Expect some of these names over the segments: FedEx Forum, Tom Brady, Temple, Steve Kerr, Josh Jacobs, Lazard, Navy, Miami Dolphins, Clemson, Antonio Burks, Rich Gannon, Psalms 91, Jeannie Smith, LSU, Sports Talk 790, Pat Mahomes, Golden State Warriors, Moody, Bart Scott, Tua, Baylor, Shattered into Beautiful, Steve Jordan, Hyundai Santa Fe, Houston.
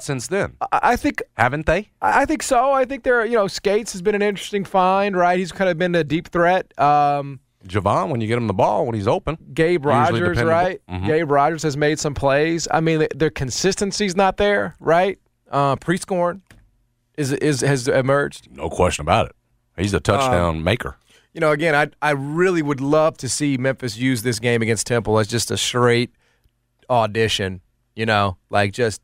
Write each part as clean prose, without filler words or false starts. Since then, I think, haven't they? I think so. I think they're, Skates has been an interesting find, right? He's kind of been a deep threat. Javon, when you get him the ball, when he's open. Gabe Rogers, right? Mm-hmm. Gabe Rogers has made some plays. I mean, their consistency's not there, right? Pre-scoring has emerged. No question about it. He's a touchdown maker. Again, I really would love to see Memphis use this game against Temple as just a straight audition, like just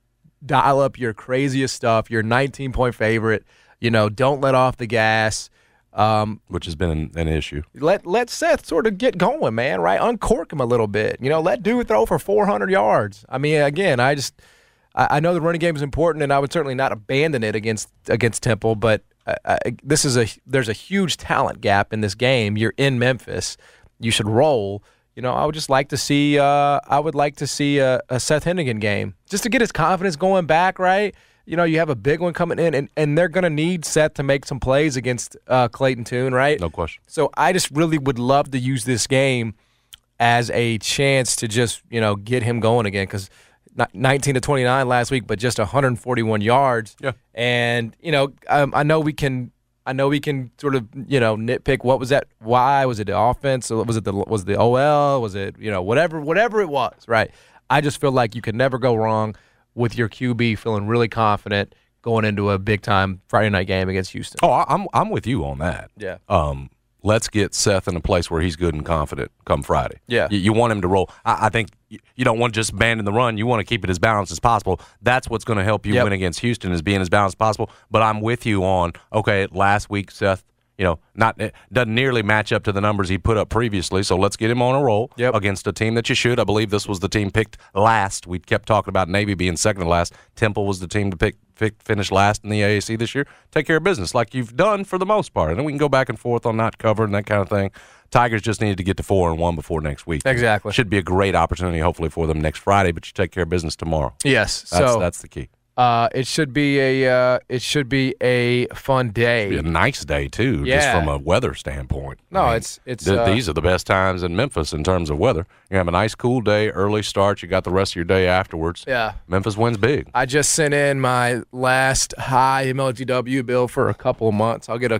dial up your craziest stuff, your 19-point favorite, don't let off the gas. Which has been an issue. Let Seth sort of get going, man, right? Uncork him a little bit. Let dude throw for 400 yards. I mean, again, I know the running game is important, and I would certainly not abandon it against Temple, but there's a huge talent gap in this game. You're in Memphis. You should roll. I would just like to see a Seth Hennigan game just to get his confidence going back, right? You have a big one coming in, and they're going to need Seth to make some plays against Clayton Tune, right? No question. So I just really would love to use this game as a chance to just, get him going again, because 19 to 29 last week, but just 141 yards. Yeah. And I know we can sort of nitpick. What was that? Why was it the offense? Was it the OL? Was it whatever it was? Right. I just feel like you can never go wrong with your QB feeling really confident going into a big time Friday night game against Houston. Oh, I'm with you on that. Yeah. Let's get Seth in a place where he's good and confident come Friday. Yeah. You want him to roll. I think you don't want to just abandon the run. You want to keep it as balanced as possible. That's what's going to help you win against Houston, is being as balanced as possible. But I'm with you on, okay, last week Seth, it doesn't nearly match up to the numbers he put up previously, so let's get him on a roll against a team that you should. I believe this was the team picked last. We kept talking about Navy being second to last. Temple was the team to finish last in the AAC this year. Take care of business like you've done for the most part. And then we can go back and forth on not covering, that kind of thing. Tigers just needed to get to 4-1 before next week. Exactly. Should be a great opportunity, hopefully, for them next Friday, but you take care of business tomorrow. Yes. That's the key. It should be a fun day. It'll be a nice day too, just from a weather standpoint. No, I mean, these are the best times in Memphis in terms of weather. You have a nice cool day, early start. You got the rest of your day afterwards. Yeah, Memphis wins big. I just sent in my last high MLGW bill for a couple of months. I'll get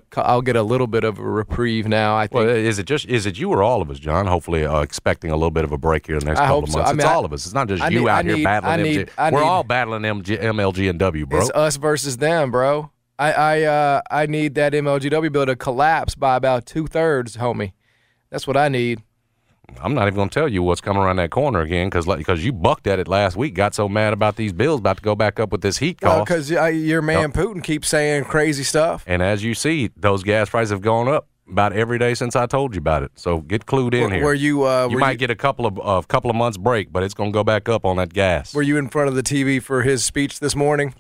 a little bit of a reprieve now, I think. Well, is it you or all of us, John? Hopefully, expecting a little bit of a break here in the next couple of months. I mean, all of us. It's not just MLG. We're all battling MLG. GNW, bro. It's us versus them, bro. I need that MLGW bill to collapse by about 2/3, homie. That's what I need. I'm not even going to tell you what's coming around that corner again, because you bucked at it last week, got so mad about these bills, about to go back up with this heat cost. Because your man Putin keeps saying crazy stuff. And as you see, those gas prices have gone up about every day since I told you about it. So get clued in here. You might get a couple of months break, but it's going to go back up on that gas. Were you in front of the TV for his speech this morning?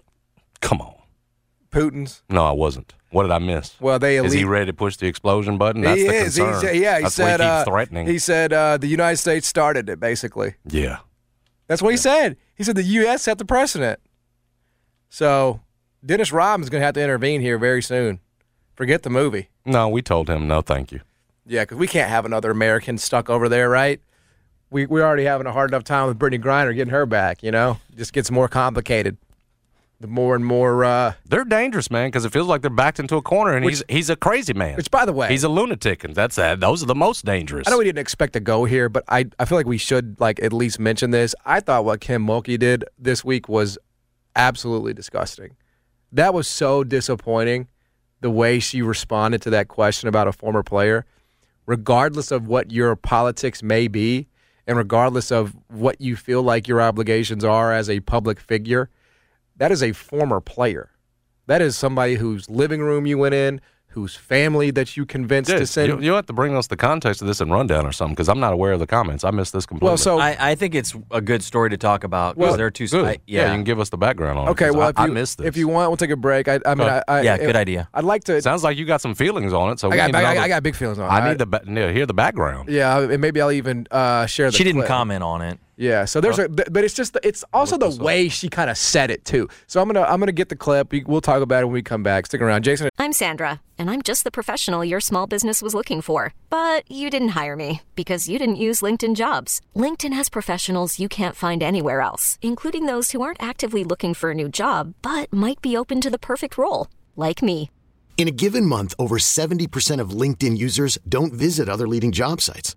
Come on. Putin's? No, I wasn't. What did I miss? Well, is he ready to push the explosion button? That's the concern. He said. He keeps threatening. He said the United States started it, basically. Yeah. That's what he said. He said the U.S. set the precedent. So Dennis Rodman's going to have to intervene here very soon. Forget the movie. No, we told him no, thank you. Yeah, because we can't have another American stuck over there, right? We're already having a hard enough time with Brittney Griner getting her back, It just gets more complicated. The more and more... They're dangerous, man, because it feels like they're backed into a corner, and he's a crazy man. Which, by the way... He's a lunatic, and that's that. Those are the most dangerous. I know we didn't expect to go here, but I feel like we should at least mention this. I thought what Kim Mulkey did this week was absolutely disgusting. That was so disappointing, the way she responded to that question about a former player. Regardless of what your politics may be, and regardless of what you feel like your obligations are as a public figure, that is a former player. That is somebody whose living room you went in, whose family that you convinced to send. You'll have to bring us the context of this and rundown or something, because I'm not aware of the comments. I missed this completely. Well, so I think it's a good story to talk about, because there are two sides. Yeah, you can give us the background on it. Okay, well, I missed this. If you want, we'll take a break. Good idea. I'd like to. Sounds like you got some feelings on it. So I got big feelings on it. I need to hear the background. Yeah, and maybe I'll even share the She didn't clip. Comment on it. Yeah, so there's but it's just it's also the way she kind of said it too. So I'm gonna get the clip. We'll talk about it when we come back. Stick around, Jason. I'm Sandra, and I'm just the professional your small business was looking for. But you didn't hire me because you didn't use LinkedIn Jobs. LinkedIn has professionals you can't find anywhere else, including those who aren't actively looking for a new job but might be open to the perfect role, like me. In a given month, over 70% of LinkedIn users don't visit other leading job sites.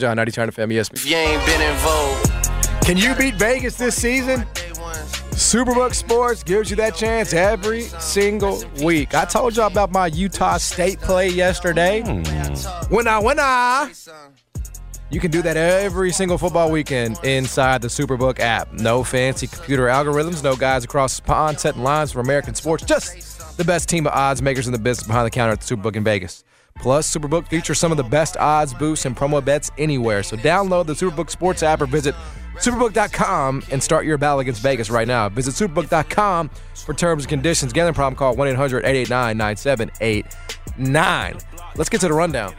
John, how do you turn to family? Yes, if you ain't been involved. Can you beat Vegas this season? Superbook Sports gives you that chance every single week. I told y'all about my Utah State play yesterday. Winner. You can do that every single football weekend inside the Superbook app. No fancy computer algorithms, no guys across the pond setting lines for American sports. Just the best team of odds makers in the business behind the counter at the Superbook in Vegas. Plus, Superbook features some of the best odds, boosts, and promo bets anywhere. So download the Superbook Sports app or visit Superbook.com and start your battle against Vegas right now. Visit Superbook.com for terms and conditions. Gambling problem, call 1-800-889-9789. Let's get to the rundown.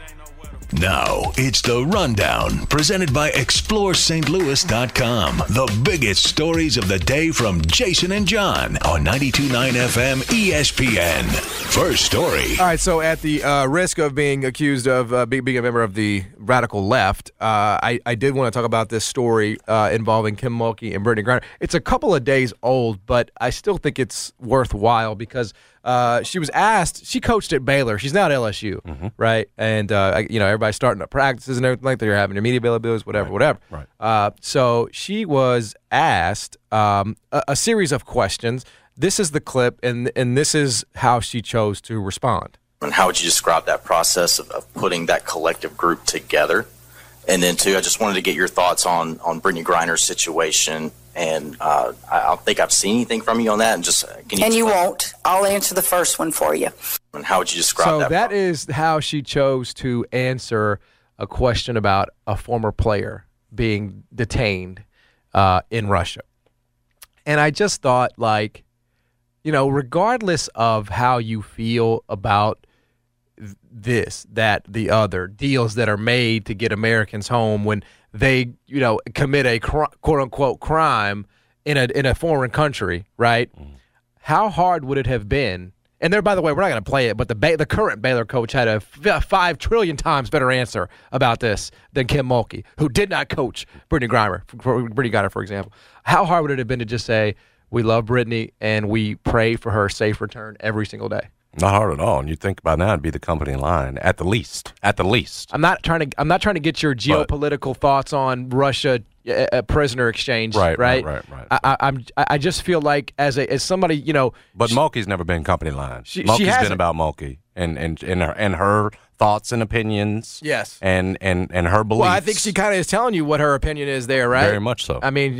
Now, it's the Rundown, presented by ExploreSt.Louis.com. The biggest stories of the day from Jason and John on 92.9 FM ESPN. First story. All right, so at the risk of being accused of being a member of the radical left, I did want to talk about this story involving Kim Mulkey and Brittney Griner. It's a couple of days old, but I still think it's worthwhile because she was asked, she coached at Baylor. She's now at LSU, right? And, everybody's starting up practices and everything like that. You're having your media availabilities, whatever. Right. So she was asked a series of questions. This is the clip, and this is how she chose to respond. And how would you describe that process of putting that collective group together? And then, too, I just wanted to get your thoughts on Brittney Griner's situation. And I don't think I've seen anything from you on that. And just can you? And you won't. I'll answer the first one for you. And how would you describe that? So that is how she chose to answer a question about a former player being detained in Russia. And I just thought, regardless of how you feel about this, that, the other, deals that are made to get Americans home when they, commit a quote-unquote crime in a foreign country, right? Mm. How hard would it have been? And there, by the way, we're not going to play it, but the current Baylor coach had a 5 trillion times better answer about this than Kim Mulkey, who did not coach Brittney Griner, for example. How hard would it have been to just say, we love Brittney and we pray for her safe return every single day? Not hard at all, and you'd think by now it'd be the company line, at the least. At the least, I'm not trying to get your geopolitical thoughts on Russia prisoner exchange, right? Right. I just feel like as somebody, But Mulkey's never been company line. Mulkey's been about Mulkey and her thoughts and opinions. Yes. And her beliefs. Well, I think she kind of is telling you what her opinion is there, right? Very much so. I mean,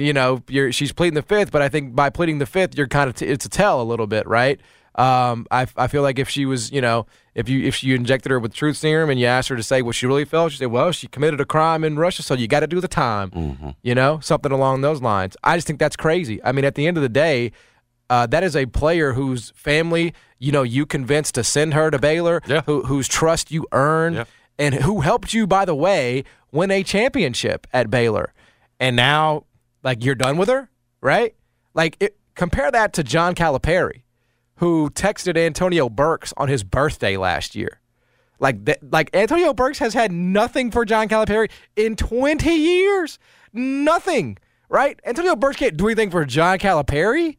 she's pleading the fifth, but I think by pleading the fifth, you're kind of it's a tell a little bit, right? I feel like if she was, if you injected her with truth serum and you asked her to say what she really felt, she said, well, she committed a crime in Russia, so you got to do the time, something along those lines. I just think that's crazy. I mean, at the end of the day, That is a player whose family, you know, you convinced to send her to Baylor, whose trust you earned, and who helped you, by the way, win a championship at Baylor. And now, like, you're done with her, right? Like, compare that to John Calipari, who texted Antonio Burks on his birthday last year. Like Antonio Burks has had nothing for John Calipari in 20 years. Nothing, right? Antonio Burks can't do anything for John Calipari.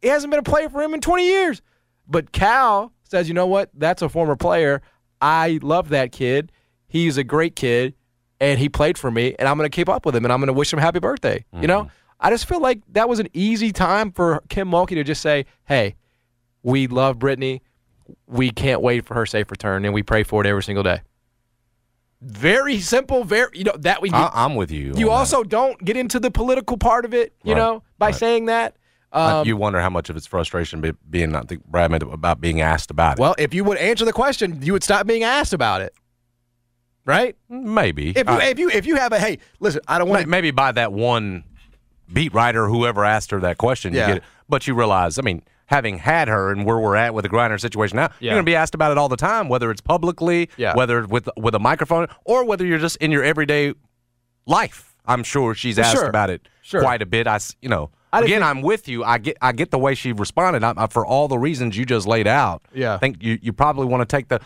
It hasn't been a player for him in 20 years. But Cal says, you know what? That's a former player. I love that kid. He's a great kid, and he played for me, and I'm going to keep up with him, and I'm going to wish him happy birthday. Mm-hmm. You know? I just feel like that was an easy time for Kim Mulkey to just say, hey, we love Brittney. We can't wait for her safe return, and we pray for it every single day. Very simple, very, you know, that we get, I'm with you. You also that. Don't get into the political part of it, you know, by saying that. You wonder how much of it's frustration being, I think Brad made about being asked about it. Well, if you would answer the question, you would stop being asked about it, right? Maybe if you have a hey, listen, I don't want maybe by that one beat writer, whoever asked her that question, you get it, but you realize, I mean, having had her and where we're at with the Griner situation now, you're going to be asked about it all the time, whether it's publicly, whether with a microphone, or whether you're just in your everyday life. I'm sure she's asked about it quite a bit. I'm with you. I get the way she responded for all the reasons you just laid out. Yeah. I think you probably want to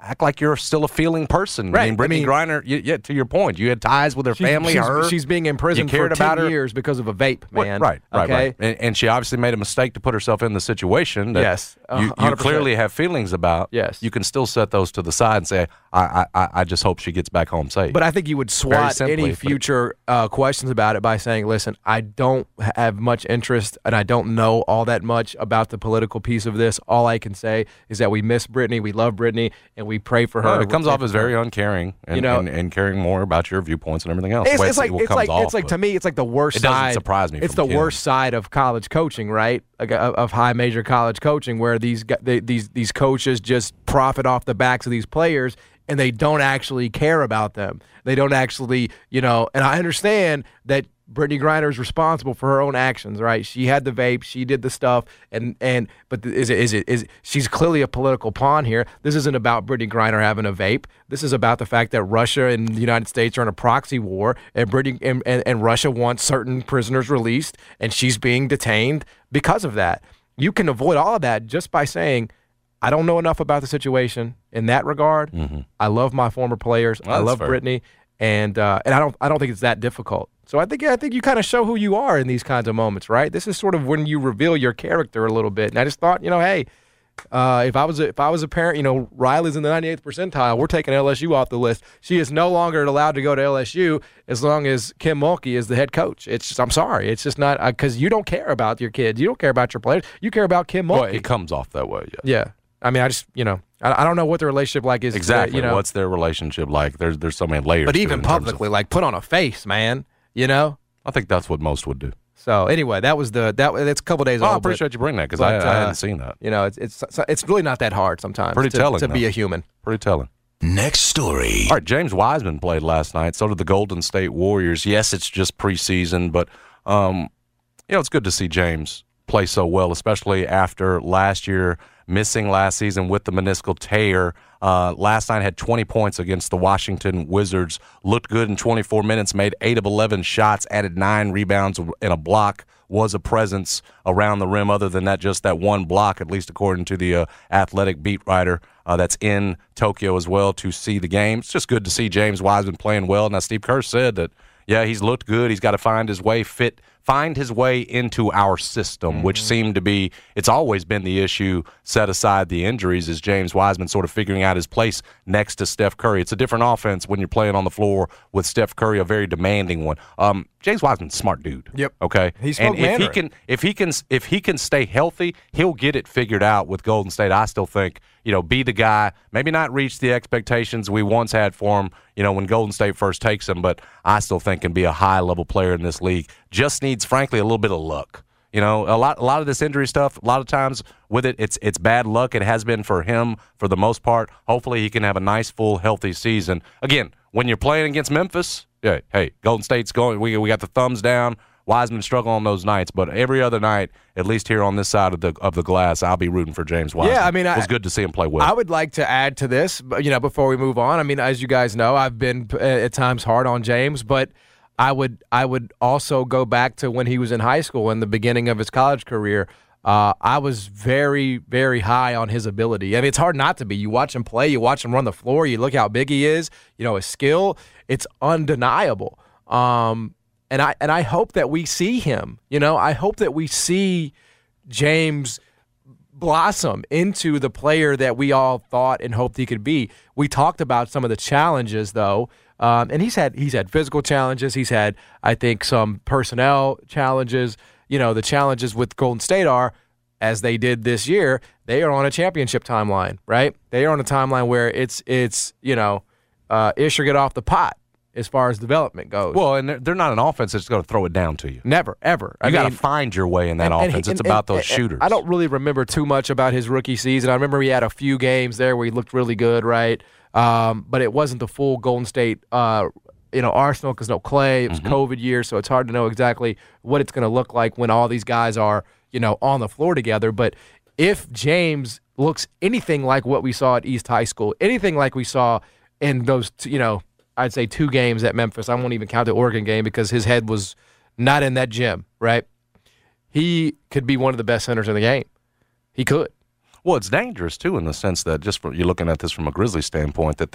act like you're still a feeling person. Right. I mean, Brittney Griner, to your point, you had ties with her family. She's being imprisoned for 10 years because of a vape, man. Right. And she obviously made a mistake to put herself in the situation that you clearly have feelings about. Yes. You can still set those to the side and say, I just hope she gets back home safe. But I think you would swat any future questions about it by saying, listen, I don't have much interest and I don't know all that much about the political piece of this. All I can say is that we miss Brittney, we love Brittney, and we pray for her. It comes off as very uncaring and caring more about your viewpoints and everything else. It's like the worst side. It doesn't surprise me. It's the worst side of college coaching, right? Like, of high major college coaching where these coaches just profit off the backs of these players and they don't actually care about them. They don't actually, you know, and I understand that Brittney Griner is responsible for her own actions, right? She had the vape, she did the stuff, but she's clearly a political pawn here. This isn't about Brittney Griner having a vape. This is about the fact that Russia and the United States are in a proxy war, and Russia wants certain prisoners released, and she's being detained because of that. You can avoid all of that just by saying, I don't know enough about the situation in that regard. Mm-hmm. I love my former players. Well, I love Brittney, and I don't think it's that difficult. So I think you kind of show who you are in these kinds of moments, right? This is sort of when you reveal your character a little bit. And I just thought, you know, hey, if I was a parent, you know, Riley's in the 98th percentile. We're taking LSU off the list. She is no longer allowed to go to LSU as long as Kim Mulkey is the head coach. It's just, I'm sorry, it's just not because you don't care about your kids, you don't care about your players, you care about Kim Mulkey. Well, it comes off that way. Yeah. I mean, I just, you know, I don't know what their relationship like is. Exactly. You know. What's their relationship like? There's so many layers. But even publicly, like, put on a face, man. You know? I think that's what most would do. So, anyway, that's a couple days old. I appreciate you bringing that because I hadn't seen that. You know, it's really not that hard sometimes to be a human. Pretty telling. Next story. All right, James Wiseman played last night. So did the Golden State Warriors. Yes, it's just preseason, but, you know, it's good to see James play so well, especially after last year missing last season with the meniscal tear. Last night had 20 points against the Washington Wizards. Looked good in 24 minutes, made 8 of 11 shots, added 9 rebounds and a block, was a presence around the rim. Other than that, just that one block, at least according to the Athletic beat writer that's in Tokyo as well to see the game. It's just good to see James Wiseman playing well. Now, Steve Kerr said that, yeah, he's looked good. He's got to find his way into our system, mm-hmm. which seemed to be, it's always been the issue, set aside the injuries, is James Wiseman sort of figuring out his place next to Steph Curry. It's a different offense when you're playing on the floor with Steph Curry, a very demanding one. James Wiseman's a smart dude. Yep. Okay. He's and if he can stay healthy, he'll get it figured out with Golden State. I still think, you know, be the guy, maybe not reach the expectations we once had for him, you know, when Golden State first takes him, but I still think can be a high-level player in this league. Just needs, frankly, a little bit of luck. You know, a lot of this injury stuff, a lot of times with it, it's bad luck. It has been for him for the most part. Hopefully he can have a nice, full, healthy season. Again, when you're playing against Memphis, hey, Golden State's going, we got the thumbs down. Wiseman struggle on those nights, but every other night, at least here on this side of the glass, I'll be rooting for James Wiseman. Yeah, I mean, it was good to see him play well. I would like to add to this, you know, before we move on. I mean, as you guys know, I've been at times hard on James, but I would also go back to when he was in high school and the beginning of his college career. I was very, very high on his ability. I mean, it's hard not to be. You watch him play, you watch him run the floor, you look how big he is. You know, his skill, it's undeniable. And I hope that we see him. You know, I hope that we see James blossom into the player that we all thought and hoped he could be. We talked about some of the challenges, though, and he's had physical challenges. He's had, I think, some personnel challenges. You know, the challenges with Golden State are, as they did this year, they are on a championship timeline, right? They are on a timeline where it's you know, ish or get off the pot. As far as development goes. Well, and they're not an offense that's going to throw it down to you. Never, ever. You got to find your way in that offense. It's about those shooters. I don't really remember too much about his rookie season. I remember he had a few games there where he looked really good, right? But it wasn't the full Golden State arsenal because no Clay. It was COVID year, so it's hard to know exactly what it's going to look like when all these guys are, you know, on the floor together. But if James looks anything like what we saw at East High School, anything like we saw in those, you know, I'd say two games at Memphis. I won't even count the Oregon game because his head was not in that gym, right? He could be one of the best centers in the game. He could. Well, it's dangerous, too, in the sense that you're looking at this from a Grizzlies standpoint, that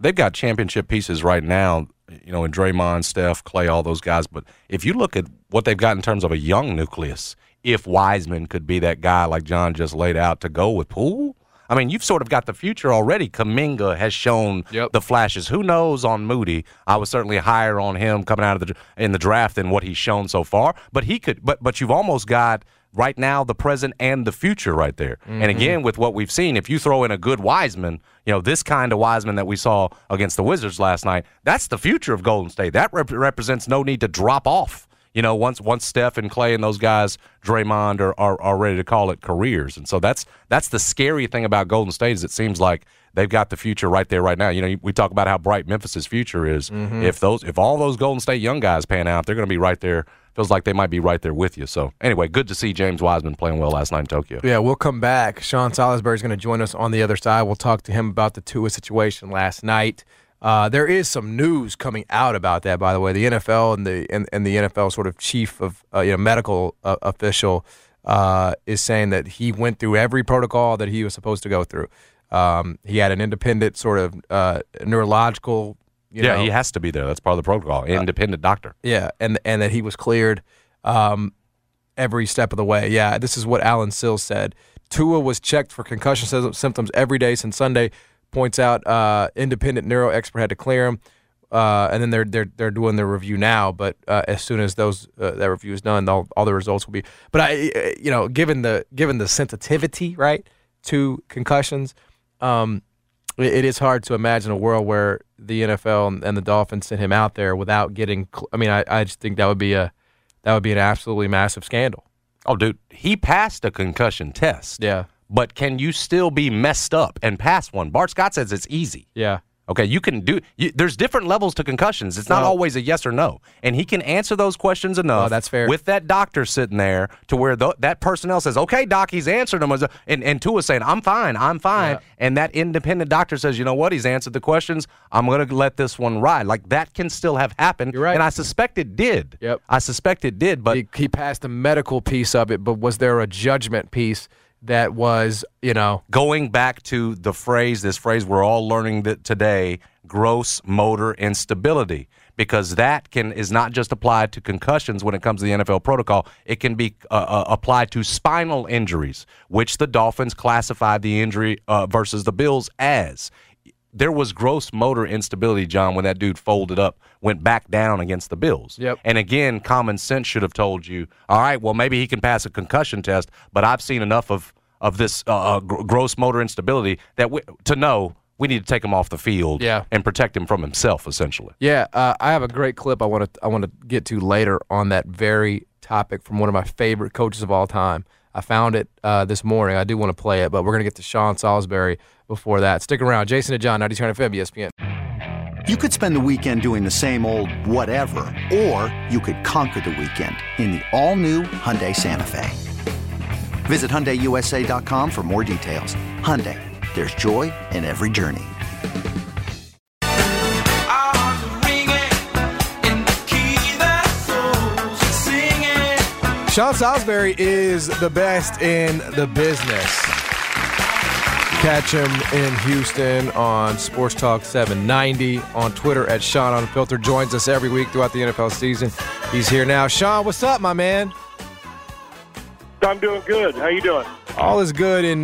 they've got championship pieces right now, you know, in Draymond, Steph, Clay, all those guys. But if you look at what they've got in terms of a young nucleus, if Wiseman could be that guy like John just laid out to go with Poole, I mean, you've sort of got the future already. Kuminga has shown the flashes. Who knows on Moody? I was certainly higher on him coming out of the draft than what he's shown so far. But he could. But you've almost got right now the present and the future right there. Mm-hmm. And again, with what we've seen, if you throw in a good Wiseman, you know, this kind of Wiseman that we saw against the Wizards last night, that's the future of Golden State. That represents no need to drop off. You know, once Steph and Clay and those guys, Draymond, are ready to call it careers. And so that's the scary thing about Golden State is it seems like they've got the future right there right now. You know, we talk about how bright Memphis's future is. Mm-hmm. If all those Golden State young guys pan out, they're going to be right there. Feels like they might be right there with you. So, anyway, good to see James Wiseman playing well last night in Tokyo. Yeah, we'll come back. Sean Salisbury is going to join us on the other side. We'll talk to him about the Tua situation last night. There is some news coming out about that, by the way. The NFL and the NFL sort of chief of medical official is saying that he went through every protocol that he was supposed to go through. He had an independent sort of neurological. He has to be there. That's part of the protocol. Independent doctor. Yeah, and that he was cleared every step of the way. Yeah, this is what Alan Sills said. Tua was checked for concussion symptoms every day since Sunday. Points out independent neuro expert had to clear him, and then they're doing their review now. But as soon as that review is done, all the results will be. But given the sensitivity right to concussions, it is hard to imagine a world where the NFL and the Dolphins sent him out there without getting. I mean, I just think that would be an absolutely massive scandal. Oh, dude, he passed a concussion test. Yeah. But can you still be messed up and pass one? Bart Scott says it's easy. Yeah. Okay, you can do – there's different levels to concussions. It's not always a yes or no. And he can answer those questions enough that's fair. With that doctor sitting there to where that personnel says, okay, doc, he's answered them. And Tua's saying, I'm fine. Yeah. And that independent doctor says, you know what, he's answered the questions. I'm going to let this one ride. Like, that can still have happened. You're right. And I suspect it did. Yep. I suspect it did. But he passed the medical piece of it, but was there a judgment piece – that was, you know, going back to this phrase we're all learning today, gross motor instability, because that is not just applied to concussions when it comes to the NFL protocol. It can be applied to spinal injuries, which the Dolphins classified the injury versus the Bills as. There was gross motor instability, John, when that dude folded up, went back down against the Bills. Yep. And again, common sense should have told you, all right, well, maybe he can pass a concussion test, but I've seen enough of this gross motor instability that to know we need to take him off the field and protect him from himself, essentially. Yeah, I have a great clip I want to get to later on that very topic from one of my favorite coaches of all time. I found it this morning. I do want to play it, but we're going to get to Sean Salisbury before that. Stick around. Jason and John, 90.7 FM, ESPN. You could spend the weekend doing the same old whatever, or you could conquer the weekend in the all-new Hyundai Santa Fe. Visit HyundaiUSA.com for more details. Hyundai, there's joy in every journey. Sean Salisbury is the best in the business. Catch him in Houston on Sports Talk 790, on Twitter at Sean Unfiltered. Joins us every week throughout the NFL season. He's here now. Sean, what's up, my man? I'm doing good. How you doing? All is good in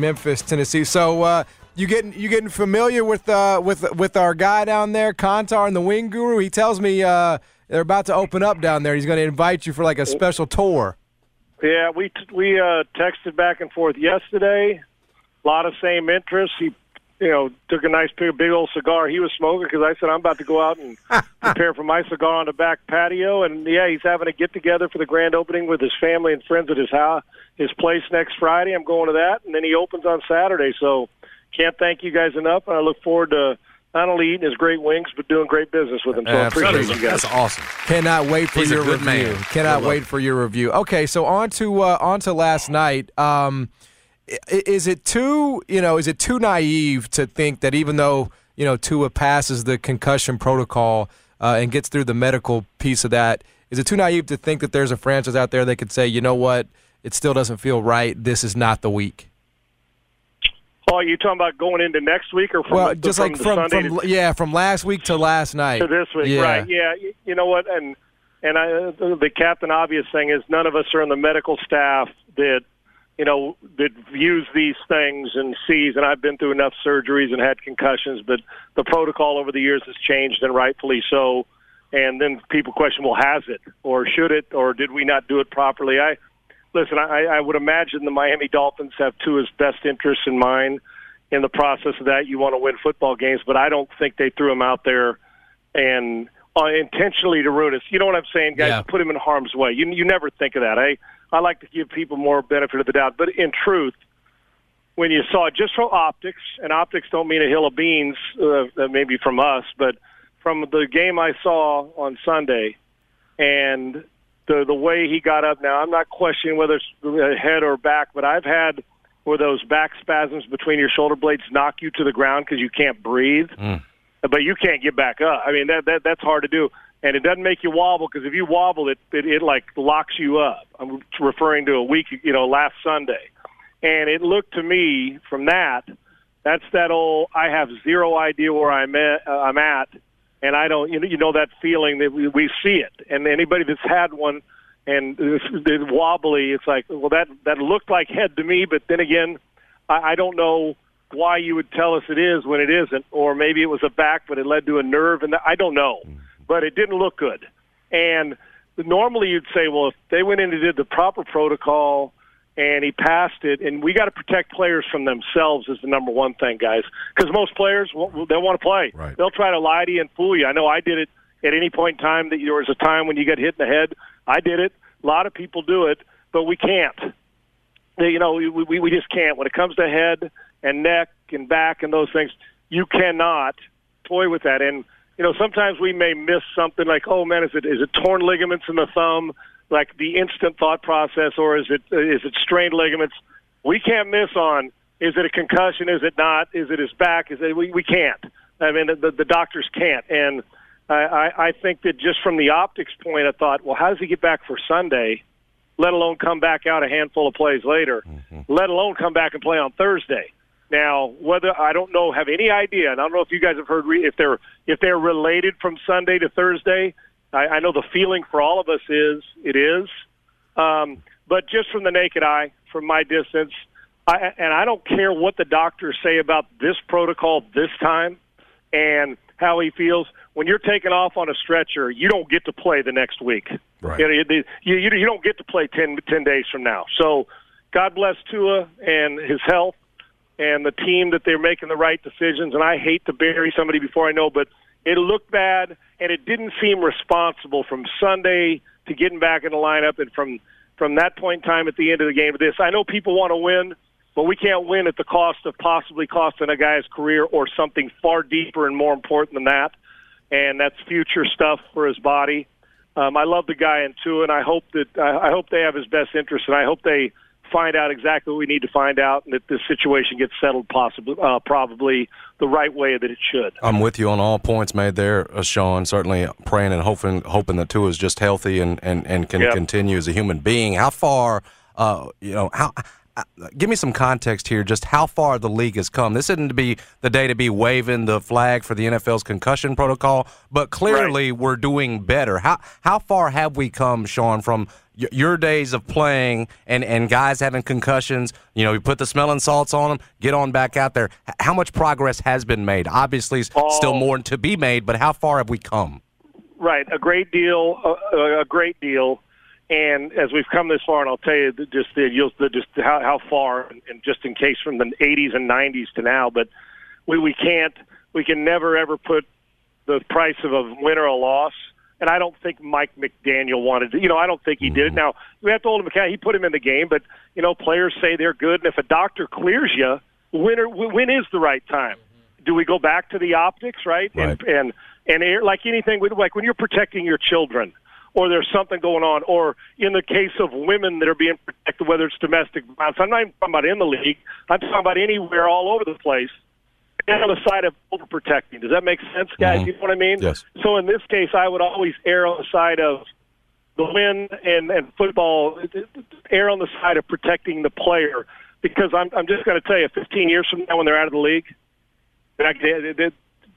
Memphis, Tennessee. So you getting familiar with our guy down there, Kantar and the Wing Guru? He tells me they're about to open up down there. He's going to invite you for like a special tour. Yeah, we texted back and forth yesterday. A lot of same interests. He, took a nice big old cigar he was smoking because I said I'm about to go out and prepare for my cigar on the back patio. And yeah, he's having a get together for the grand opening with his family and friends at his place next Friday. I'm going to that, and then he opens on Saturday. So can't thank you guys enough, and I look forward to not only eating his great wings but doing great business with him. So I appreciate you guys. That's awesome. Cannot wait for your review. Man. Cannot wait for your review. Okay, so on to last night. Is it too naive to think that even though, Tua passes the concussion protocol and gets through the medical piece of that, is it too naive to think that there's a franchise out there that could say, you know what, it still doesn't feel right, this is not the week? Oh, are you talking about going into next week or from last week to last night? To this week, yeah. Right. Yeah, you know what, and the Captain Obvious thing is none of us are on the medical staff that views these things and sees, and I've been through enough surgeries and had concussions, but the protocol over the years has changed, and rightfully so. And then people question, well, has it, or should it, or did we not do it properly? I would imagine the Miami Dolphins have Tua's best interests in mind. In the process of that, you want to win football games, but I don't think they threw him out there and intentionally to ruin us. You know what I'm saying, guys? Yeah. Put him in harm's way. You never think of that, eh? I like to give people more benefit of the doubt. But in truth, when you saw it just from optics, and optics don't mean a hill of beans, maybe from us, but from the game I saw on Sunday and the way he got up. Now, I'm not questioning whether it's head or back, but I've had where those back spasms between your shoulder blades knock you to the ground because you can't breathe, but you can't get back up. I mean, that's hard to do. And it doesn't make you wobble, because if you wobble, it like locks you up. I'm referring to a week, last Sunday. And it looked to me from that's that old, I have zero idea where I'm at, and I don't, that feeling that we see it. And anybody that's had one and it's wobbly, it's like, well, that looked like head to me, but then again, I don't know why you would tell us it is when it isn't, or maybe it was a back, but it led to a nerve, and I don't know. But it didn't look good. And normally you'd say, well, if they went in and did the proper protocol and he passed it, and we got to protect players from themselves is the number one thing, guys, because most players, they'll want to play. Right. They'll try to lie to you and fool you. I know I did it at any point in time that there was a time when you got hit in the head. I did it. A lot of people do it, but we can't. We just can't. When it comes to head and neck and back and those things, you cannot toy with that. And sometimes we may miss something like, oh, man, is it torn ligaments in the thumb, like the instant thought process, or is it strained ligaments? We can't miss on, is it a concussion, is it not, is it his back? We can't. I mean, the doctors can't. And I think that just from the optics point, I thought, well, how does he get back for Sunday, let alone come back out a handful of plays later, let alone come back and play on Thursday? Now, whether I don't know, have any idea, and I don't know if you guys have heard if they're related from Sunday to Thursday. I know the feeling for all of us is it is, but just from the naked eye, from my distance, I don't care what the doctors say about this protocol this time and how he feels. When you're taken off on a stretcher, you don't get to play the next week. Right. You don't get to play 10 days from now. So, God bless Tua and his health. And the team that they're making the right decisions, and I hate to bury somebody before I know, but it looked bad, and it didn't seem responsible from Sunday to getting back in the lineup and from that point in time at the end of the game to this. I know people want to win, But we can't win at the cost of possibly costing a guy's career or something far deeper and more important than that, and that's future stuff for his body. I love the guy in Tua, and I hope they have his best interest, and I hope they find out exactly what we need to find out, and that this situation gets settled probably the right way that it should. I'm with you on all points made there, Sean. Certainly praying and hoping that Tua is just healthy and can continue as a human being. How far, give me some context here, just how far the league has come. This isn't to be the day to be waving the flag for the NFL's concussion protocol, but clearly we're doing better. How far have we come, Sean, from your days of playing and guys having concussions? You know, you put the smelling salts on them, get on back out there. How much progress has been made? Obviously, still more to be made, but how far have we come? Right, a great deal. And as we've come this far, and I'll tell you just how far, and just in case from the 80s and 90s to now, but we can never ever put the price of a win or a loss. And I don't think Mike McDaniel wanted to. I don't think he did it. Now, we have to hold him accountable. He put him in the game, but, players say they're good. And if a doctor clears you, when is the right time? Do we go back to the optics, right? And like anything, like when you're protecting your children, or there's something going on, or in the case of women that are being protected, whether it's domestic violence. I'm not even talking about in the league. I'm talking about anywhere all over the place. And on the side of overprotecting. Does that make sense, guys? Mm-hmm. You know what I mean? Yes. So in this case, I would always err on the side of the win and football, err on the side of protecting the player. Because I'm just going to tell you, 15 years from now when they're out of the league,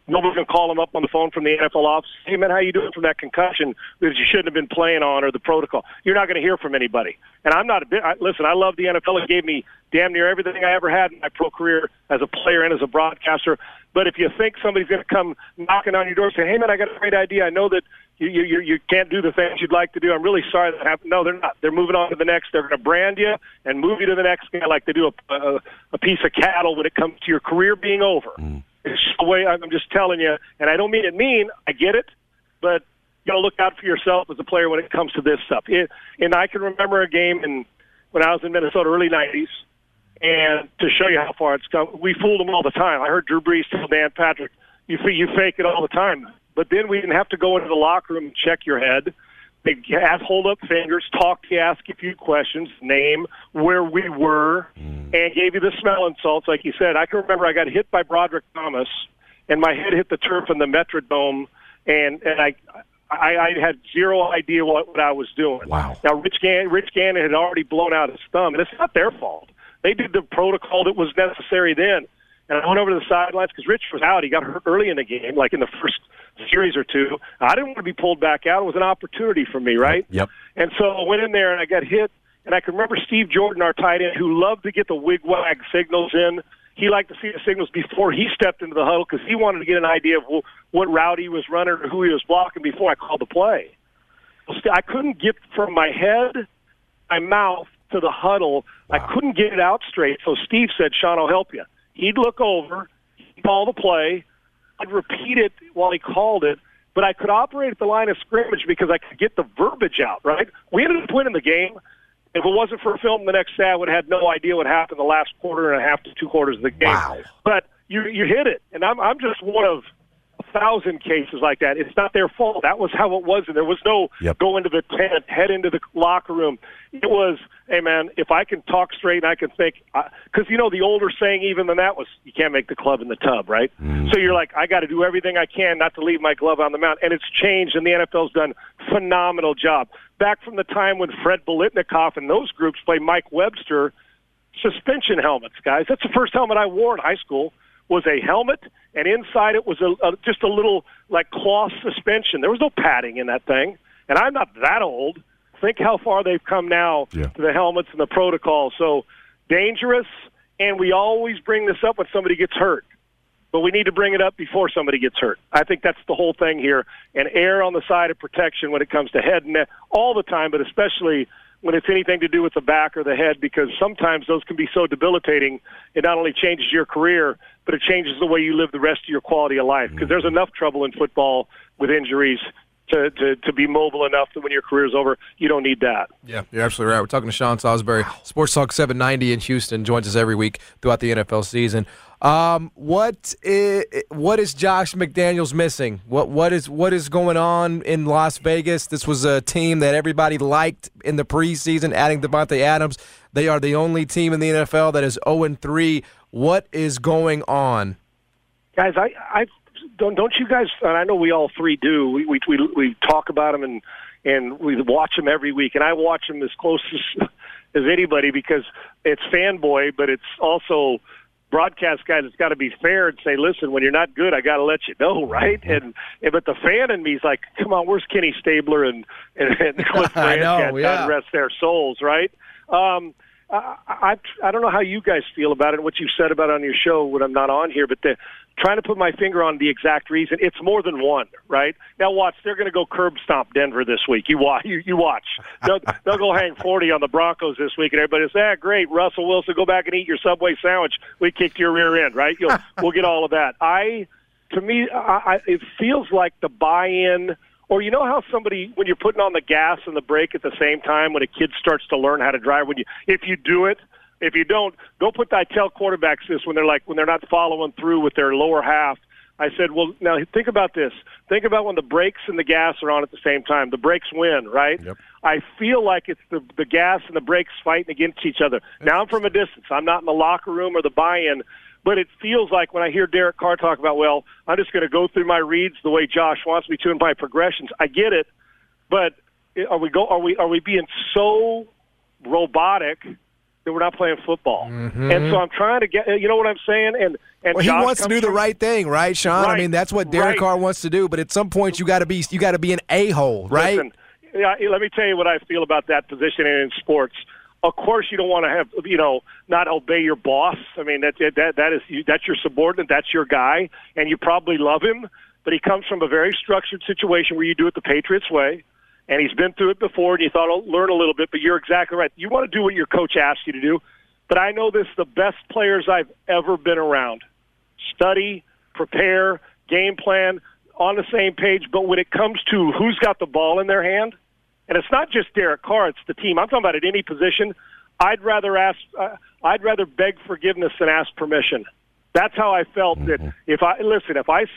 nobody's going to call them up on the phone from the NFL office. Hey, man, how you doing from that concussion that you shouldn't have been playing on, or the protocol? You're not going to hear from anybody. And I'm not a bit – listen, I love the NFL. It gave me damn near everything I ever had in my pro career as a player and as a broadcaster. But if you think somebody's going to come knocking on your door saying, hey, man, I got a great idea. I know that you can't do the things you'd like to do. I'm really sorry that happened. No, they're not. They're moving on to the next. They're going to brand you and move you to the next guy like they do a piece of cattle when it comes to your career being over. Mm. It's the way I'm just telling you, and I don't mean it mean. I get it, but you got to look out for yourself as a player when it comes to this stuff. And I can remember a game when I was in Minnesota, early 90s, and to show you how far it's come, we fooled them all the time. I heard Drew Brees tell Dan Patrick, you fake it all the time. But then we didn't have to go into the locker room and check your head. They hold up fingers, talk to you, ask a few questions, name where we were, and gave you the smelling salts, like you said. I can remember I got hit by Broderick Thomas, and my head hit the turf in the Metrodome, and I had zero idea what I was doing. Wow. Now, Rich Gannon had already blown out his thumb, and it's not their fault. They did the protocol that was necessary then. And I went over to the sidelines because Rich was out. He got hurt early in the game, like in the first series or two. I didn't want to be pulled back out. It was an opportunity for me, right? Yep. And so I went in there, and I got hit. And I can remember Steve Jordan, our tight end, who loved to get the wig-wag signals in. He liked to see the signals before he stepped into the huddle because he wanted to get an idea of what route he was running or who he was blocking before I called the play. I couldn't get from my head, my mouth, to the huddle. Wow. I couldn't get it out straight. So Steve said, Sean, I'll help you. He'd look over, he'd call the play, I'd repeat it while he called it, but I could operate at the line of scrimmage because I could get the verbiage out, right? We ended up winning the game. If it wasn't for film the next day, I would have had no idea what happened the last quarter and a half to 2 quarters of the game. Wow. But you hit it, and I'm just one of 1,000 cases like that. It's not their fault. That was how it was, and there was no go into the tent, head into the locker room. It was, hey, man, if I can talk straight and I can think, because, the older saying even than that was, you can't make the club in the tub, right? Mm. So you're like, I got to do everything I can not to leave my glove on the mound, and it's changed, and the NFL's done a phenomenal job. Back from the time when Fred Biletnikoff and those groups played Mike Webster, suspension helmets, guys. That's the first helmet I wore in high school. Was a helmet, and inside it was just a little, like, cloth suspension. There was no padding in that thing, and I'm not that old. Think how far they've come now to the helmets and the protocol. So dangerous, and we always bring this up when somebody gets hurt, but we need to bring it up before somebody gets hurt. I think that's the whole thing here, and err on the side of protection when it comes to head and neck all the time, but especially when it's anything to do with the back or the head, because sometimes those can be so debilitating. It not only changes your career, but it changes the way you live the rest of your quality of life, because there's enough trouble in football with injuries to be mobile enough that when your career's over, you don't need that. Yeah, you're absolutely right. We're talking to Sean Salisbury, Sports Talk 790 in Houston, joins us every week throughout the NFL season. What is Josh McDaniels missing? What is going on in Las Vegas? This was a team that everybody liked in the preseason, adding Devontae Adams. They are the only team in the NFL that is 0-3. What is going on? Guys, Don't you guys? And I know we all three do. We talk about them and we watch them every week. And I watch them as close as anybody because it's fanboy, but it's also broadcast guys. It's got to be fair and say, listen, when you're not good, I got to let you know, right? And but the fan in me is like, come on, where's Kenny Stabler and Cliff Brandt? God rest their souls, right? I don't know how you guys feel about it and what you've said about it on your show when I'm not on here, but trying to put my finger on the exact reason. It's more than one, right? Now watch, they're going to go curb stomp Denver this week. You watch. They'll go hang 40 on the Broncos this week, and everybody's, great, Russell Wilson, go back and eat your Subway sandwich. We kicked your rear end, right? We'll get all of that. To me, it feels like the buy-in. Or you know how somebody, when you're putting on the gas and the brake at the same time, when a kid starts to learn how to drive, if you don't, go put that. I tell quarterbacks this when they're not following through with their lower half. I said, well, now think about this. Think about when the brakes and the gas are on at the same time. The brakes win, right? Yep. I feel like it's the gas and the brakes fighting against each other. Now I'm from a distance. I'm not in the locker room or the buy-in. But it feels like when I hear Derek Carr talk about, well, I'm just going to go through my reads the way Josh wants me to and by progressions. I get it, but are we being so robotic that we're not playing football? Mm-hmm. And so I'm trying to get, you know what I'm saying? And Josh wants to do the right thing, right, Sean? Right, I mean, that's what Derek Carr wants to do. But at some point, you got to be an a-hole, right? Listen, let me tell you what I feel about that positioning in sports. Of course, you don't want to have not obey your boss. I mean that's your subordinate, that's your guy, and you probably love him. But he comes from a very structured situation where you do it the Patriots way, and he's been through it before. And you thought, I'll learn a little bit. But you're exactly right. You want to do what your coach asks you to do. But I know this: the best players I've ever been around study, prepare, game plan on the same page. But when it comes to who's got the ball in their hand. And it's not just Derek Carr; it's the team. I'm talking about at any position. I'd rather beg forgiveness than ask permission. That's how I felt. That if I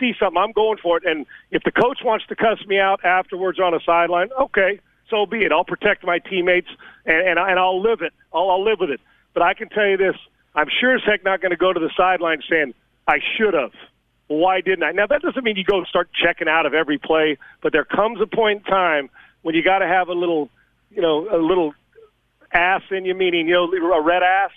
see something, I'm going for it. And if the coach wants to cuss me out afterwards on a sideline, okay, so be it. I'll protect my teammates and I'll live it. I'll live with it. But I can tell you this: I'm sure as heck not going to go to the sideline saying I should have. Why didn't I? Now that doesn't mean you go and start checking out of every play, but there comes a point in time when you got to have a little ass in you, meaning a red ass,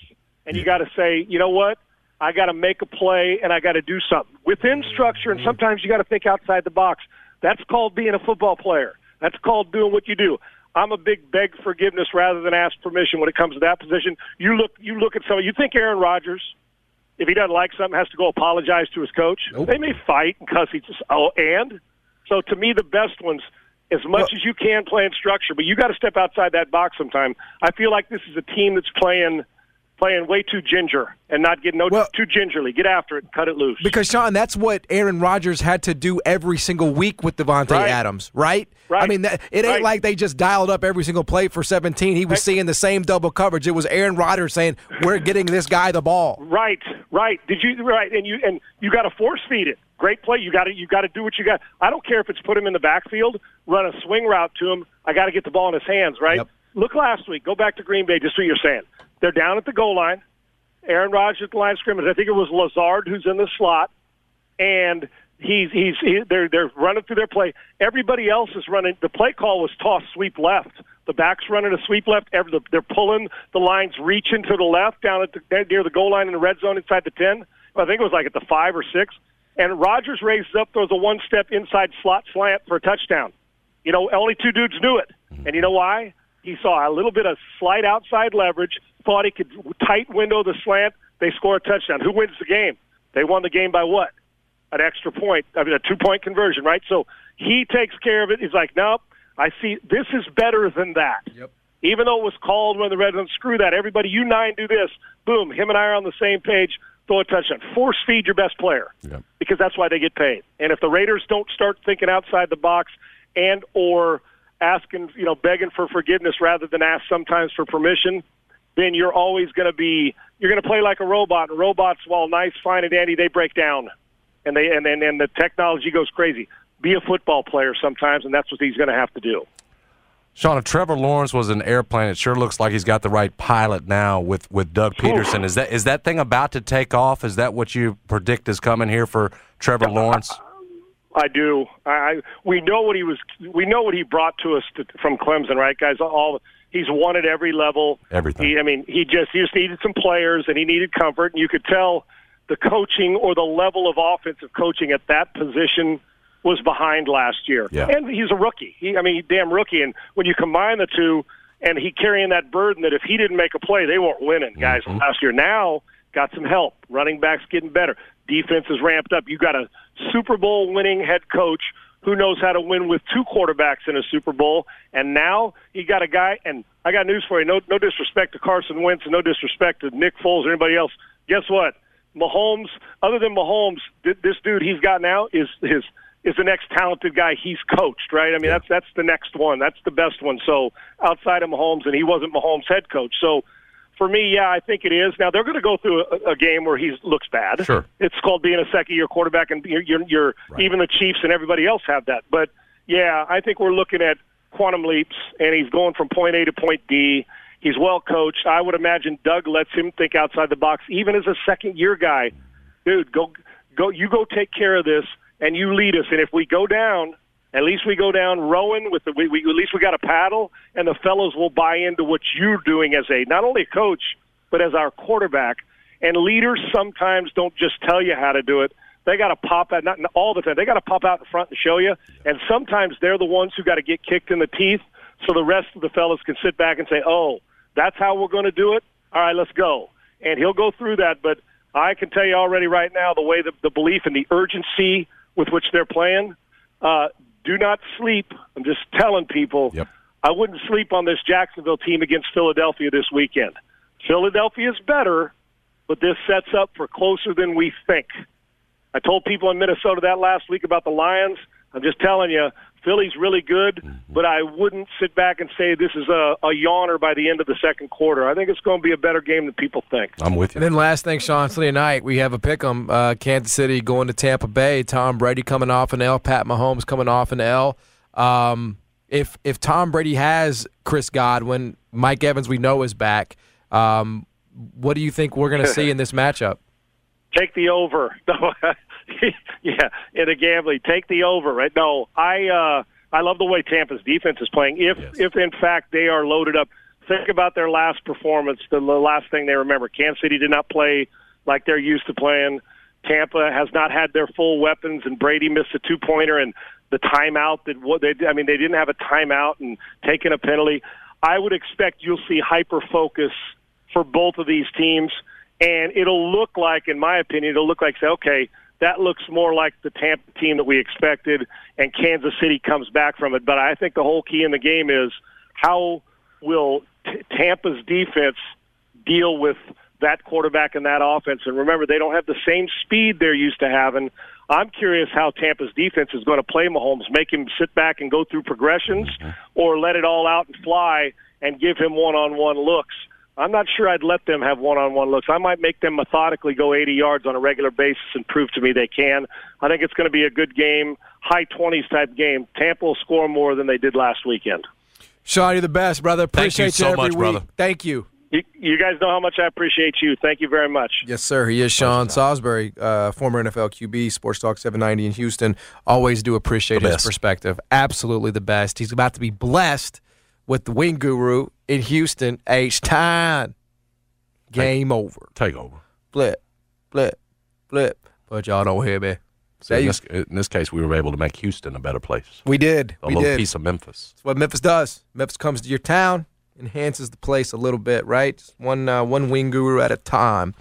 and you got to say, you know what, I got to make a play and I got to do something within structure. And sometimes you got to think outside the box. That's called being a football player. That's called doing what you do. I'm a big beg forgiveness rather than ask permission when it comes to that position. You look at somebody. You think Aaron Rodgers, if he doesn't like something, has to go apologize to his coach? Nope. They may fight and cuss each other. So to me, the best ones. As much as you can play in structure, but you got to step outside that box sometime. I feel like this is a team that's playing way too ginger and not getting too gingerly. Get after it and cut it loose. Because, Sean, that's what Aaron Rodgers had to do every single week with Devontae Adams, right? Right. I mean, it ain't like they just dialed up every single play for 17. He was seeing the same double coverage. It was Aaron Rodgers saying, we're getting this guy the ball. Right. And you got to force feed it. Great play. You got to do what you got. I don't care if it's put him in the backfield, run a swing route to him. I got to get the ball in his hands, right? Yep. Look last week. Go back to Green Bay. Just what you're saying. They're down at the goal line. Aaron Rodgers at the line of scrimmage. I think it was Lazard who's in the slot, and they're running through their play. Everybody else is running. The play call was toss sweep left. The back's running a sweep left. They're pulling the lines, reaching to the left down at near the goal line in the red zone inside the 10. I think it was like at the 5 or 6. And Rodgers raises up, throws a one-step inside slot slant for a touchdown. Only two dudes knew it. And you know why? He saw a little bit of slight outside leverage, thought he could tight window the slant. They score a touchdown. Who wins the game? They won the game by what? An extra point. I mean, a two-point conversion, right? So he takes care of it. He's like, nope, I see this is better than that. Yep. Even though it was called when the Red Zone, screw that. Everybody, you nine, do this. Boom, him and I are on the same page. Throw a touchdown. Force feed your best player because that's why they get paid. And if the Raiders don't start thinking outside the box and or asking, you know, begging for forgiveness rather than ask sometimes for permission, then you're always going to be, you're going to play like a robot. And robots, while nice, fine, and dandy, they break down, and they and the technology goes crazy. Be a football player sometimes, and that's what he's going to have to do. Sean, if Trevor Lawrence was an airplane, it sure looks like he's got the right pilot now with Doug Peterson. Is that thing about to take off? Is that what you predict is coming here for Trevor Lawrence? I do. We know what he was. We know what he brought to us from Clemson, right, guys? He's won at every level. Everything. He just needed some players, and he needed comfort. And you could tell the coaching or the level of offensive coaching at that position was behind last year. Yeah. And he's a rookie. Damn rookie. And when you combine the two, and he carrying that burden that if he didn't make a play, they weren't winning, guys, last year. Now, got some help. Running back's getting better. Defense is ramped up. You got a Super Bowl-winning head coach who knows how to win with two quarterbacks in a Super Bowl. And now you got a guy, and I got news for you, no disrespect to Carson Wentz and no disrespect to Nick Foles or anybody else. Guess what? Mahomes, other than Mahomes, this dude he's got now is the next talented guy he's coached, right? That's the next one. That's the best one. So outside of Mahomes, and he wasn't Mahomes' head coach. So for me, yeah, I think it is. Now, they're going to go through a game where he looks bad. Sure. It's called being a second-year quarterback, and you're right. Even the Chiefs and everybody else have that. But, yeah, I think we're looking at quantum leaps, and he's going from point A to point D. He's well coached. I would imagine Doug lets him think outside the box, even as a second-year guy. Dude, go. You go take care of this. And you lead us. And if we go down, at least we go down rowing. At least we got a paddle, and the fellows will buy into what you're doing as not only a coach, but as our quarterback. And leaders sometimes don't just tell you how to do it. They got to pop out, not all the time. They got to pop out in front and show you. And sometimes they're the ones who got to get kicked in the teeth so the rest of the fellows can sit back and say, oh, that's how we're going to do it? All right, let's go. And he'll go through that. But I can tell you already right now the way the belief and the urgency with which they're playing, do not sleep. I'm just telling people, yep. I wouldn't sleep on this Jacksonville team against Philadelphia this weekend. Philadelphia's better, but this sets up for closer than we think. I told people in Minnesota that last week about the Lions. I'm just telling you, Philly's really good, but I wouldn't sit back and say this is a yawner by the end of the second quarter. I think it's going to be a better game than people think. I'm with you. And then last thing, Sean, Sunday night, we have a pick-em. Kansas City going to Tampa Bay. Tom Brady coming off an L. Pat Mahomes coming off an L. If Tom Brady has Chris Godwin, Mike Evans we know is back, what do you think we're going to see in this matchup? Take the over. Yeah, in a gambling, take the over, right? No, I love the way Tampa's defense is playing. If in fact they are loaded up, think about their last performance, the last thing they remember. Kansas City did not play like they're used to playing. Tampa has not had their full weapons, and Brady missed a two-pointer and the timeout. They didn't have a timeout and taking a penalty. I would expect you'll see hyper-focus for both of these teams, and it'll look like, in my opinion, okay, that looks more like the Tampa team that we expected, and Kansas City comes back from it. But I think the whole key in the game is how will Tampa's defense deal with that quarterback and that offense? And remember, they don't have the same speed they're used to having. I'm curious how Tampa's defense is going to play Mahomes, make him sit back and go through progressions or let it all out and fly and give him one-on-one looks. I'm not sure I'd let them have one-on-one looks. I might make them methodically go 80 yards on a regular basis and prove to me they can. I think it's going to be a good game, high 20s type game. Tampa will score more than they did last weekend. Sean, you're the best, brother. Appreciate you every week. Brother. Thank you. You guys know how much I appreciate you. Thank you very much. Yes, sir. He is Sean Salisbury, former NFL QB, Sports Talk 790 in Houston. Always do appreciate his perspective. Absolutely the best. He's about to be blessed with the wing guru in Houston. H-Time. Game over. Take over. Flip, flip, flip. But y'all don't hear me. So in this case, we were able to make Houston a better place. We did. A little piece of Memphis. That's what Memphis does. Memphis comes to your town, enhances the place a little bit, right? Just one wing guru at a time.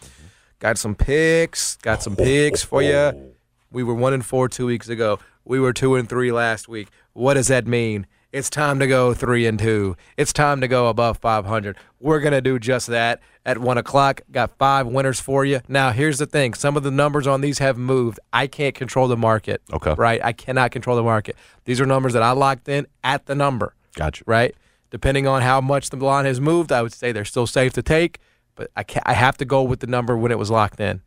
Got some picks. Got some picks for you. We were 1-4 2 weeks ago. We were 2-3 last week. What does that mean? It's time to go 3-2. It's time to go above 500. We're going to do just that at 1 o'clock. Got five winners for you. Now, here's the thing. Some of the numbers on these have moved. I can't control the market. Okay. Right? I cannot control the market. These are numbers that I locked in at the number. Gotcha. Right? Depending on how much the line has moved, I would say they're still safe to take, but I have to go with the number when it was locked in.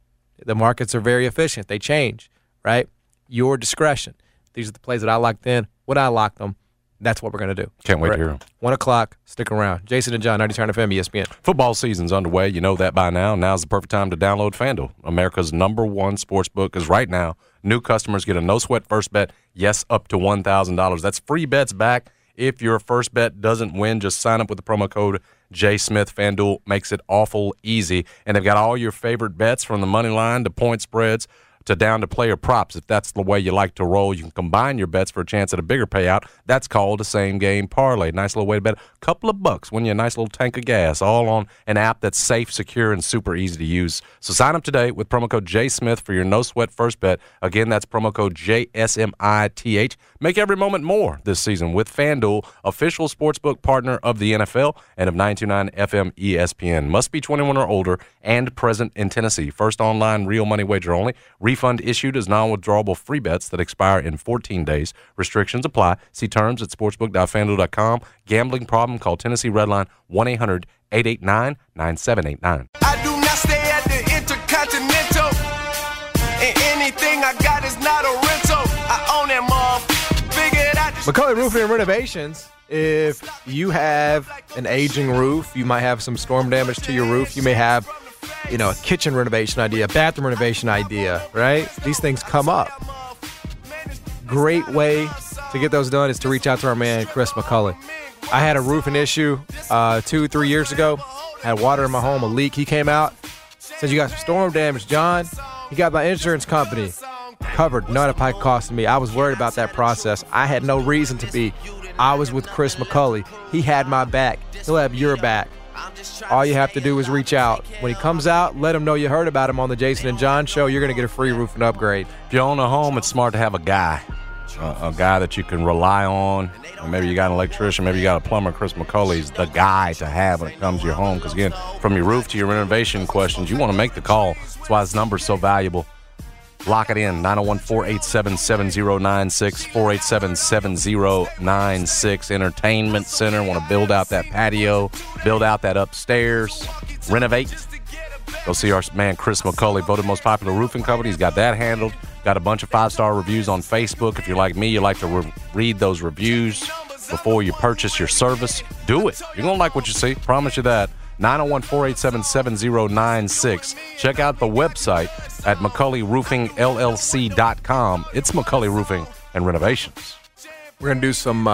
The markets are very efficient. They change, right? Your discretion. These are the plays that I locked in. When I locked them, that's what we're going to do. Can't wait to hear them. 1 o'clock, stick around. Jason and John, 90.9 FM, ESPN. Football season's underway. You know that by now. Now's the perfect time to download FanDuel, America's number one sports book, because right now, new customers get a no-sweat first bet, yes, up to $1,000. That's free bets back. If your first bet doesn't win, just sign up with the promo code JSmith. FanDuel makes it awful easy. And they've got all your favorite bets from the money line to point spreads to down to player props. If that's the way you like to roll, you can combine your bets for a chance at a bigger payout. That's called a same-game parlay. Nice little way to bet. A couple of bucks when you a nice little tank of gas, all on an app that's safe, secure, and super easy to use. So sign up today with promo code JSmith for your no-sweat first bet. Again, that's promo code JSMITH. Make every moment more this season with FanDuel, official sportsbook partner of the NFL and of 92.9 FM ESPN. Must be 21 or older and present in Tennessee. First online real money wager only. Refund issued as non-withdrawable free bets that expire in 14 days. Restrictions apply. See terms at sportsbook.fanduel.com. Gambling problem? Call Tennessee Redline 1-800-889-9789. I do not stay at the Intercontinental, and anything I got is not a rental. I own them all. McCully Roofing and Renovations. If you have an aging roof, you might have some storm damage to your roof. You may have a kitchen renovation idea, bathroom renovation idea, right? These things come up. Great way to get those done is to reach out to our man, Chris McCully. I had a roofing issue 2-3 years ago. I had water in my home, a leak. He came out, said, "You got some storm damage, John." He got my insurance company covered. None of it cost me. I was worried about that process. I had no reason to be. I was with Chris McCully. He had my back. He'll have your back. All you have to do is reach out. When he comes out, let him know you heard about him on the Jason and John show. You're going to get a free roofing upgrade. If you own a home, it's smart to have a guy that you can rely on. Or maybe you got an electrician, maybe you got a plumber. Chris McCully is the guy to have when it comes to your home. Because, again, from your roof to your renovation questions, you want to make the call. That's why this number is so valuable. Lock it in, 901-487-7096, 487-7096. Entertainment center, want to build out that patio, build out that upstairs, renovate. Go see our man Chris McCully, voted most popular roofing company. He's got that handled. Got a bunch of five-star reviews on Facebook. If you're like me, you like to read those reviews before you purchase your service. Do it. You're going to like what you see, promise you that. 901-487-7096. Check out the website at McCullyRoofingLLC.com. It's McCully Roofing and Renovations. We're going to do some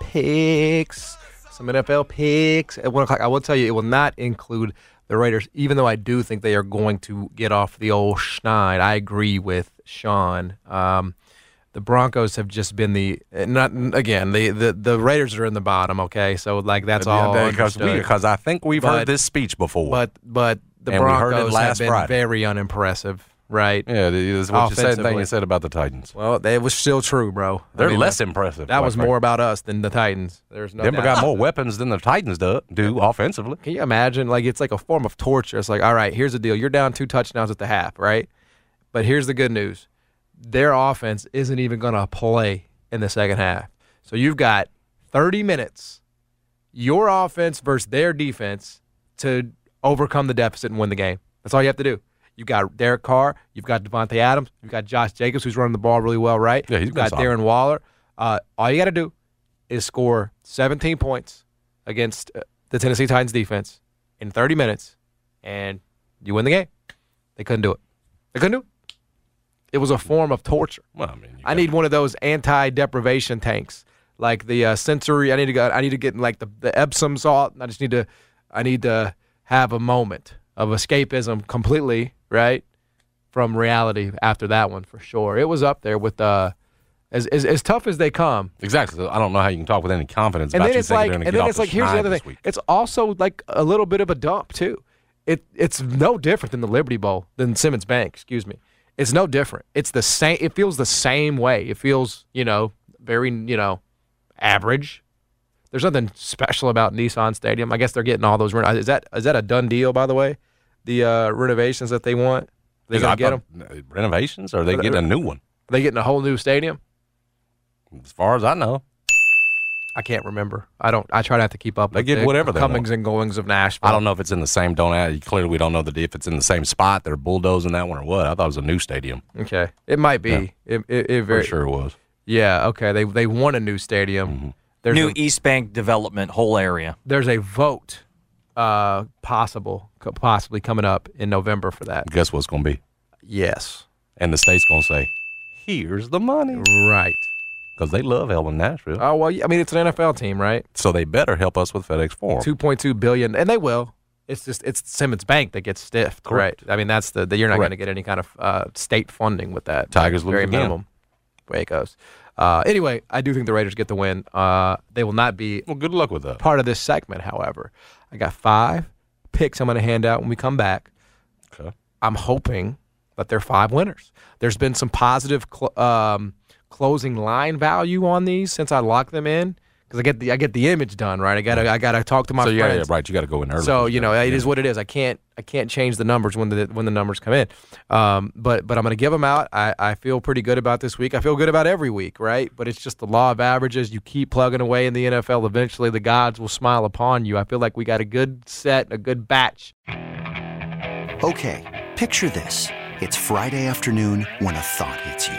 picks, some NFL picks at 1 o'clock. I will tell you, it will not include the Raiders, even though I do think they are going to get off the old schneid. I agree with Sean. The Broncos have just been the Raiders are in the bottom, okay? So, that's all understood. Because I think we've heard this speech before. But the Broncos have been very unimpressive, right? Yeah, that's what you said about the Titans. Well, it was still true, bro. They're less impressive. That was more about us than the Titans. There's no Denver got more weapons than the Titans do offensively. Can you imagine? It's like a form of torture. It's all right, here's the deal. You're down 2 touchdowns at the half, right? But here's the good news. Their offense isn't even going to play in the second half. So you've got 30 minutes, your offense versus their defense, to overcome the deficit and win the game. That's all you have to do. You've got Derek Carr. You've got Devontae Adams. You've got Josh Jacobs, who's running the ball really well, right? Yeah, you've got Darren Waller. All you got to do is score 17 points against the Tennessee Titans defense in 30 minutes, and you win the game. They couldn't do it. It was a form of torture. Well, I need one of those anti-deprivation tanks, like the sensory. I need to get the Epsom salt. And I need to have a moment of escapism completely, right, from reality. After that one, for sure, it was up there with as tough as they come. Exactly. So I don't know how you can talk with any confidence. And about then it's like, and then it's like, here's the other thing. It's also like a little bit of a dump too. It's no different than the Liberty Bowl, than Simmons Bank. Excuse me. It's no different. It's the same. It feels the same way. It feels, very, average. There's nothing special about Nissan Stadium. I guess they're getting all those. Is that a done deal, by the way? The renovations that they want? Are they going to get them? Renovations? Or are they getting a new one? Are they getting a whole new stadium? As far as I know. I can't remember. I try not to keep up. They get whatever they comings want. And goings of Nashville. I don't know if it's in the same. Clearly, we don't know if it's in the same spot. They're bulldozing that one or what. I thought it was a new stadium. Okay, it might be. Yeah. It very sure it was. Yeah. Okay. They want a new stadium. Mm-hmm. There's new East Bank development, whole area. There's a vote possibly coming up in November for that. Guess what's going to be? Yes. And the state's going to say, "Here's the money." Right. Because they love helping Nashville. Oh, well, I mean, it's an NFL team, right? So they better help us with FedEx Forum. $2.2 billion, and they will. It's just Simmons Bank that gets stiffed, correct? Right? I mean, that's you're not going to get any kind of state funding with that. Tigers lose again. Very minimum. Way it goes. Anyway, I do think the Raiders get the win. They will not be. Well, good luck with that. Part of this segment, however, I got 5 picks I'm going to hand out when we come back. Okay. I'm hoping that they're 5 winners. There's been some positive. Closing line value on these since I lock them in because I get the image done right. I gotta talk to my friends. Yeah, right. You gotta go in early. So it is what it is. I can't change the numbers when the numbers come in. But I'm gonna give them out. I feel pretty good about this week. I feel good about every week, right? But it's just the law of averages. You keep plugging away in the NFL. Eventually, the gods will smile upon you. I feel like we got a good set, a good batch. Okay, picture this: it's Friday afternoon when a thought hits you.